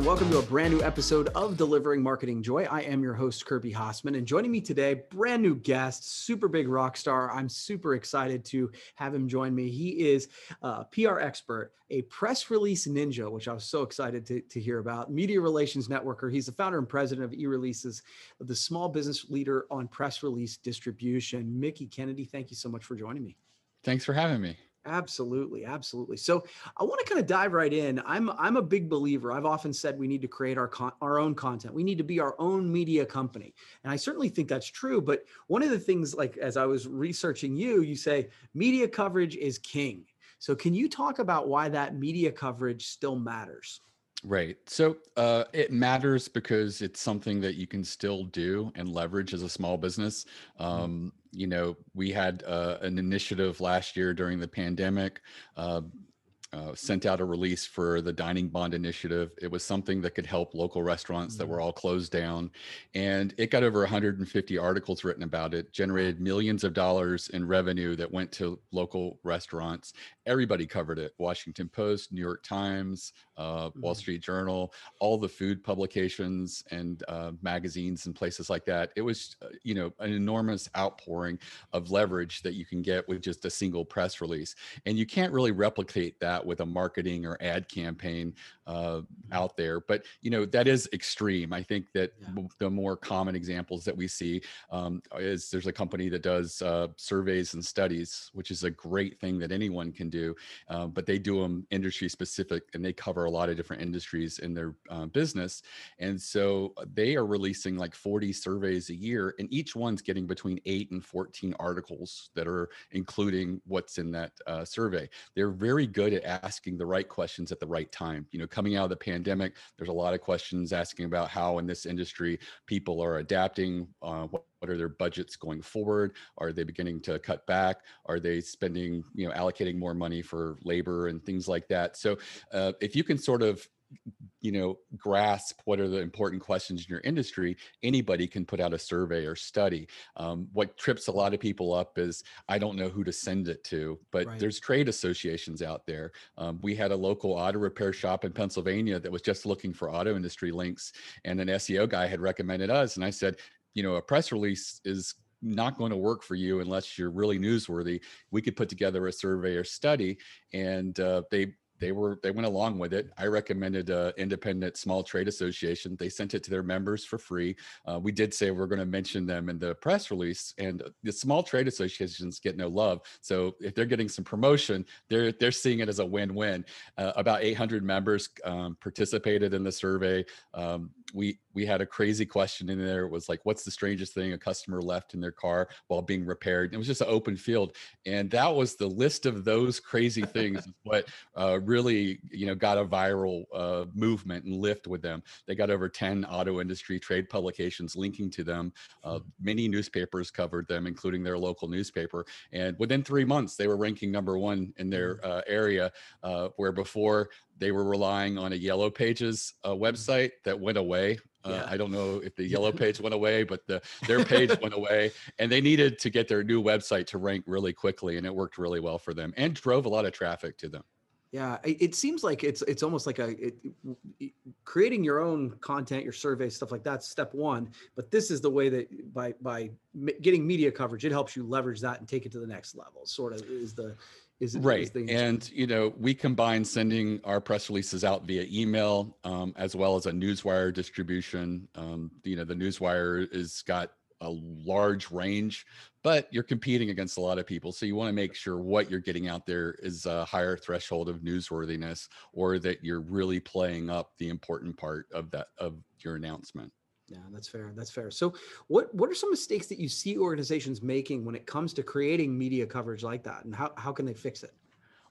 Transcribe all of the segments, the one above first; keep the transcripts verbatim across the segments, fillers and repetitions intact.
and welcome to a brand new episode of Delivering Marketing Joy. I am your host, Kirby Hassman, and joining me today, brand new guest, super big rock star. I'm super excited to have him join me. He is a P R expert, a press release ninja, which I was so excited to, to hear about, media relations networker. He's the founder and president of eReleases, the small business leader on press release distribution. Mickey Kennedy, thank you so much for joining me. Thanks for having me. Absolutely. Absolutely. So I want to kind of dive right in. I'm I'm a big believer. I've often said we need to create our con- our own content. We need to be our own media company. And I certainly think that's true. But one of the things, like, as I was researching you, you say media coverage is king. So can you talk about why that media coverage still matters? Right. So uh, it matters because it's something that you can still do and leverage as a small business. Um, you know, we had uh, an initiative last year during the pandemic, uh, uh, sent out a release for the Dining Bond Initiative. It was something that could help local restaurants that were all closed down. And it got over one hundred fifty articles written about it, generated millions of dollars in revenue that went to local restaurants. Everybody covered it. Washington Post, New York Times, uh, Wall Street Journal, all the food publications and uh, magazines and places like that. It was, you know, an enormous outpouring of leverage that you can get with just a single press release. And you can't really replicate that with a marketing or ad campaign uh, out there. But, you know, that is extreme. I think that yeah. the more common examples that we see um, is there's a company that does uh, surveys and studies, which is a great thing that anyone can do, uh, but they do them industry specific, and they cover a lot of different industries in their uh, business. And so they are releasing like forty surveys a year, and each one's getting between eight and fourteen articles that are including what's in that uh, survey. They're very good at asking the right questions at the right time. You know, coming out of the pandemic, there's a lot of questions asking about how in this industry people are adapting, uh, what What are their budgets going forward? Are they beginning to cut back? Are they spending, you know, allocating more money for labor and things like that? So uh, if you can sort of, you know, grasp what are the important questions in your industry, anybody can put out a survey or study. Um, what trips a lot of people up is, I don't know who to send it to, but right. There's trade associations out there. Um, we had a local auto repair shop in Pennsylvania that was just looking for auto industry links, and an S E O guy had recommended us. And I said, you know, a press release is not going to work for you unless you're really newsworthy. We could put together a survey or study, and uh, they they were they went along with it. I recommended an independent small trade association. They sent it to their members for free. Uh, we did say we're going to mention them in the press release, and the small trade associations get no love. So if they're getting some promotion, they're they're seeing it as a win-win. Uh, about eight hundred members um, participated in the survey. Um, we we had a crazy question in there. It was like, what's the strangest thing a customer left in their car while being repaired? It was just an open field. And that was the list of those crazy things, what uh, really, you know, got a viral uh, movement and lift with them. They got over ten auto industry trade publications linking to them. Uh, many newspapers covered them, including their local newspaper. And within three months, they were ranking number one in their uh, area, uh, where before they were relying on a Yellow Pages uh, website that went away. Uh, yeah. I don't know if the Yellow Page went away, but the, their page went away, and they needed to get their new website to rank really quickly. And it worked really well for them and drove a lot of traffic to them. Yeah, it seems like it's it's almost like a it, it, creating your own content, your survey, stuff like that's step one. But this is the way that by by getting media coverage, it helps you leverage that and take it to the next level. Sort of is the is right. Is the and you know, we combine sending our press releases out via email um, as well as a newswire distribution. Um, you know, the newswire is got a large range, but you're competing against a lot of people. So you want to make sure what you're getting out there is a higher threshold of newsworthiness, or that you're really playing up the important part of that, of your announcement. Yeah, that's fair. That's fair. So what, what are some mistakes that you see organizations making when it comes to creating media coverage like that? And how, how can they fix it?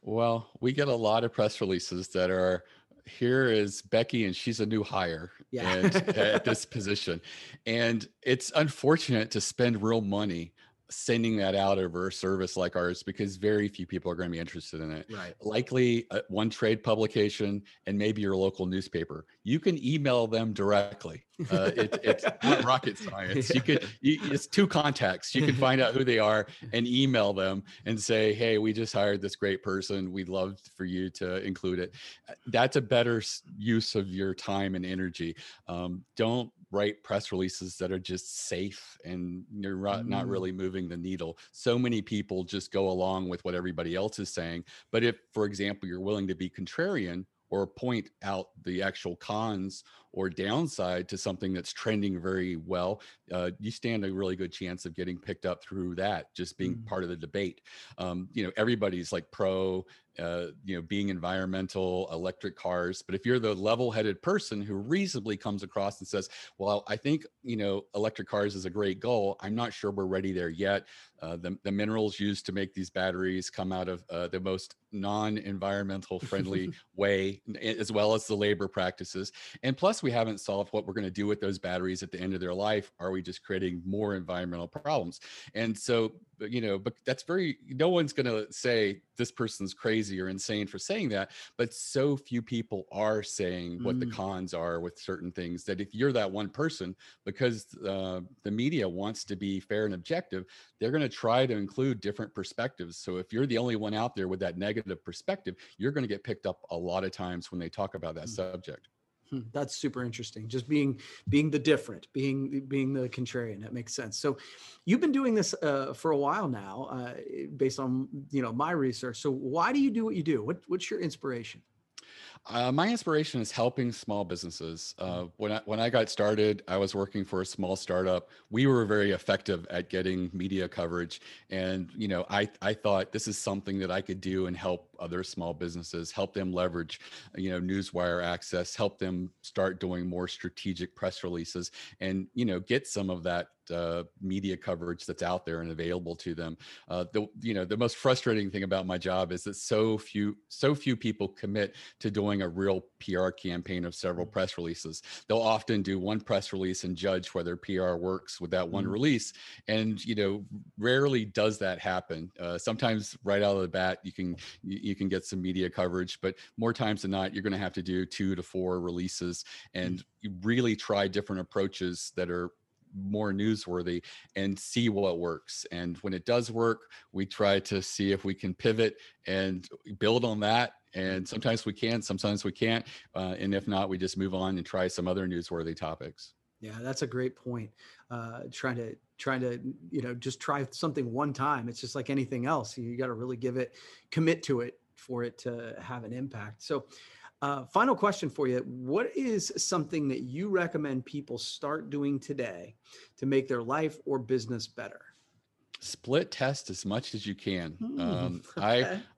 Well, we get a lot of press releases that are, here is Becky and she's a new hire yeah. and, at this position. And it's unfortunate to spend real money sending that out over a service like ours, because very few people are going to be interested in it. Right. Likely uh, one trade publication and maybe your local newspaper. You can email them directly. Uh, it, it's not rocket science. Yeah. You could. You, it's two contacts. You can find out who they are and email them and say, "Hey, we just hired this great person. We'd love for you to include it." That's a better use of your time and energy. Um, don't write press releases that are just safe and you're not, not really moving the needle. So many people just go along with what everybody else is saying. But if, for example, you're willing to be contrarian or point out the actual cons or downside to something that's trending very well, uh, you stand a really good chance of getting picked up through that, just being mm-hmm. part of the debate. Um, you know, everybody's like pro, uh, you know, being environmental, electric cars. But if you're the level-headed person who reasonably comes across and says, well, I think, you know, electric cars is a great goal. I'm not sure we're ready there yet. Uh, the, the minerals used to make these batteries come out of uh, the most non-environmental friendly way, as well as the labor practices. And plus, we haven't solved what we're going to do with those batteries at the end of their life. Are we just creating more environmental problems? And so, you know, but that's very, no one's going to say this person's crazy or insane for saying that, but so few people are saying what mm. the cons are with certain things, that if you're that one person, because uh, the media wants to be fair and objective, they're going to try to include different perspectives. So if you're the only one out there with that negative perspective, you're going to get picked up a lot of times when they talk about that mm. subject. Hmm, that's super interesting. Just being being the different, being being the contrarian. That makes sense. So you've been doing this uh, for a while now, uh, based on, you know, my research. So why do you do what you do? What, what's your inspiration? Uh, my inspiration is helping small businesses. Uh, when I, when I got started, I was working for a small startup. We were very effective at getting media coverage. And, you know, I, I thought this is something that I could do and help other small businesses, help them leverage, you know, newswire access, help them start doing more strategic press releases and, you know, get some of that Uh, media coverage that's out there and available to them. Uh, the you know the most frustrating thing about my job is that so few so few people commit to doing a real P R campaign of several press releases. They'll often do one press release and judge whether P R works with that one mm-hmm. release. And you know, rarely does that happen. Uh, sometimes right out of the bat, you can you, you can get some media coverage, but more times than not, you're going to have to do two to four releases and mm-hmm. really try different approaches that are more newsworthy and see what works. And when it does work, we try to see if we can pivot and build on that. And sometimes we can, sometimes we can't. Uh, and if not, we just move on and try some other newsworthy topics. Yeah, that's a great point. Uh, trying to, trying to, you know, just try something one time. It's just like anything else. You got to really give it, commit to it for it to have an impact. So Uh, final question for you. What is something that you recommend people start doing today to make their life or business better? Split test as much as you can. Mm, um, okay.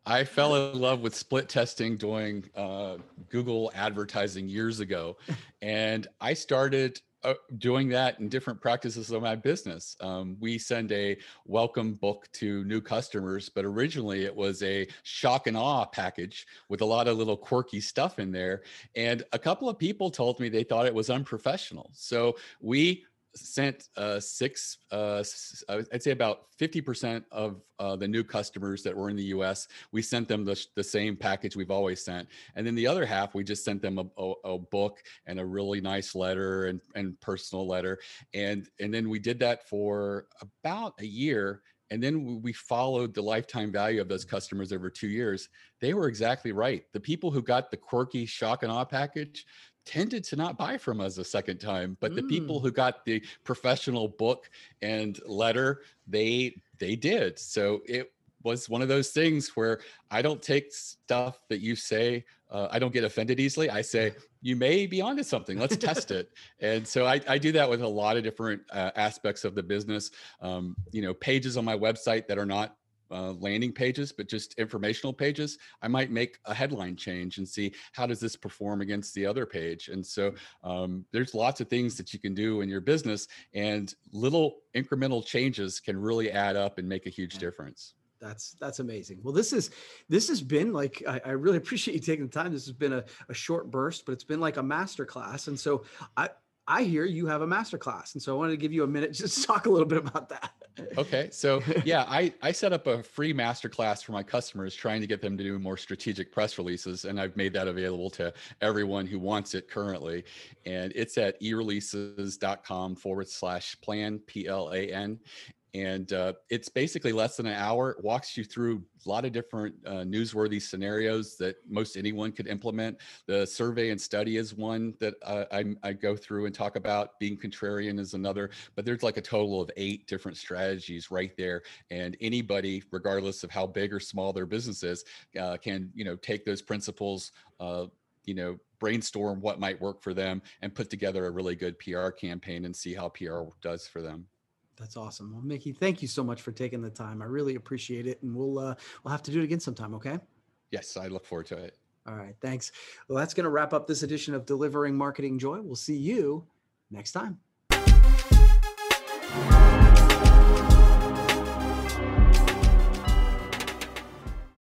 I I fell in love with split testing doing uh, Google advertising years ago. And I started Uh, doing that in different practices of my business. Um, we send a welcome book to new customers, but originally it was a shock and awe package with a lot of little quirky stuff in there. And a couple of people told me they thought it was unprofessional. So we sent uh, six, uh, I'd say about fifty percent of uh, the new customers that were in the U S, we sent them the, the same package we've always sent. And then the other half, we just sent them a, a, a book and a really nice letter and, and personal letter. And, and then we did that for about a year. And then we followed the lifetime value of those customers over two years. They were exactly right. The people who got the quirky shock and awe package tended to not buy from us a second time, but mm. the people who got the professional book and letter, they they did. So it was one of those things where I don't take stuff that you say, uh, I don't get offended easily. I say, you may be onto something, let's test it. And so I, I do that with a lot of different uh, aspects of the business. Um, you know, pages on my website that are not Uh, landing pages, but just informational pages, I might make a headline change and see how does this perform against the other page. And so um, there's lots of things that you can do in your business, and little incremental changes can really add up and make a huge difference. That's that's amazing. Well, this is this has been like, I, I really appreciate you taking the time. This has been a, a short burst, but it's been like a masterclass. And so I, I hear you have a masterclass. And so I wanted to give you a minute just to talk a little bit about that. Okay. So yeah, I, I set up a free masterclass for my customers, trying to get them to do more strategic press releases. And I've made that available to everyone who wants it currently. And it's at ereleases.com forward slash plan, P L A N. And uh, it's basically less than an hour. It walks you through a lot of different uh, newsworthy scenarios that most anyone could implement. The survey and study is one that uh, I, I go through and talk about. Being contrarian is another, but there's like a total of eight different strategies right there. And anybody, regardless of how big or small their business is, uh, can, you know, take those principles, uh, you know, brainstorm what might work for them and put together a really good P R campaign and see how P R does for them. That's awesome. Well, Mickey, thank you so much for taking the time. I really appreciate it. And we'll, uh, we'll have to do it again sometime. Okay. Yes. I look forward to it. All right. Thanks. Well, that's going to wrap up this edition of Delivering Marketing Joy. We'll see you next time.